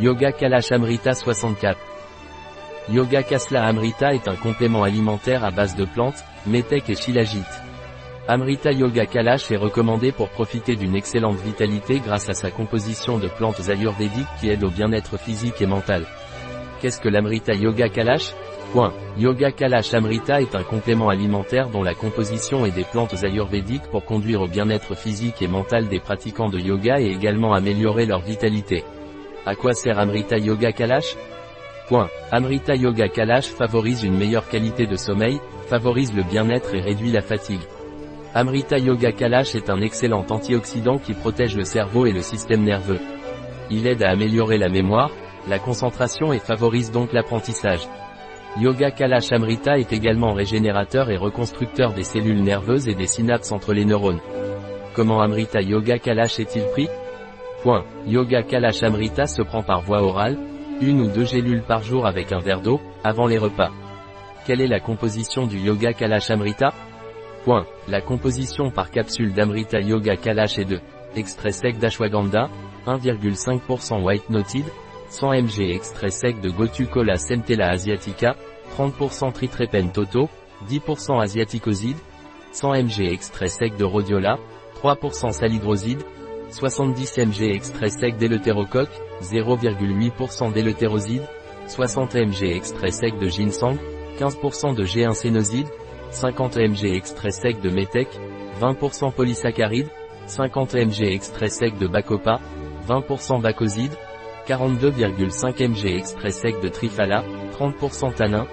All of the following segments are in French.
Yoga Kalash Amrita 64. Yoga Kalash Amrita est un complément alimentaire à base de plantes, maitake et shilajit. Amrita Yoga Kalash est recommandé pour profiter d'une excellente vitalité grâce à sa composition de plantes ayurvédiques qui aident au bien-être physique et mental. Qu'est-ce que l'Amrita Yoga Kalash ? Yoga Kalash Amrita est un complément alimentaire dont la composition est des plantes ayurvédiques pour conduire au bien-être physique et mental des pratiquants de yoga et également améliorer leur vitalité. À quoi sert Amrita Yoga Kalash ? Amrita Yoga Kalash favorise une meilleure qualité de sommeil, favorise le bien-être et réduit la fatigue. Amrita Yoga Kalash est un excellent antioxydant qui protège le cerveau et le système nerveux. Il aide à améliorer la mémoire, la concentration et favorise donc l'apprentissage. Yoga Kalash Amrita est également régénérateur et reconstructeur des cellules nerveuses et des synapses entre les neurones. Comment Amrita Yoga Kalash est-il pris ? Yoga Kalash Amrita se prend par voie orale, 1 ou 2 gélules par jour avec un verre d'eau, avant les repas. Quelle est la composition du Yoga Kalash Amrita ? La composition par capsule d'Amrita Yoga Kalash est de extrait sec d'ashwagandha, 1,5% white noted, 100 mg extrait sec de Gotu Kola Centella Asiatica, 30% tritrépène toto, 10% asiaticoside, 100 mg extrait sec de Rhodiola, 3% salidroside, 70 mg extrait sec d'éleutérocoque, 0,8% d'éleutéroside, 60 mg extrait sec de ginseng, 15% de G1-sénoside, 50 mg extrait sec de maitake, 20% polysaccharides, 50 mg extrait sec de bacopa, 20% bacoside, 42,5 mg extrait sec de triphala, 30% tanin,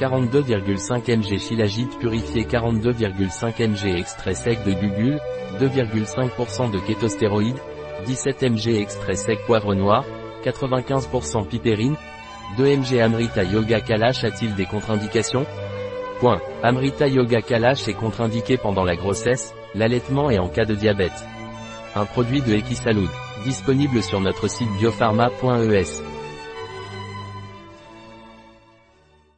42,5 mg shilajit purifié, 42,5 mg extrait sec de gugule, 2,5% de kétostéroïdes, 17 mg extrait sec poivre noir, 95% pipérine, 2 mg Amrita Yoga Kalash a-t-il des contre-indications ? Amrita Yoga Kalash est contre-indiqué pendant la grossesse, l'allaitement et en cas de diabète. Un produit de EquiSalud, disponible sur notre site biopharma.es.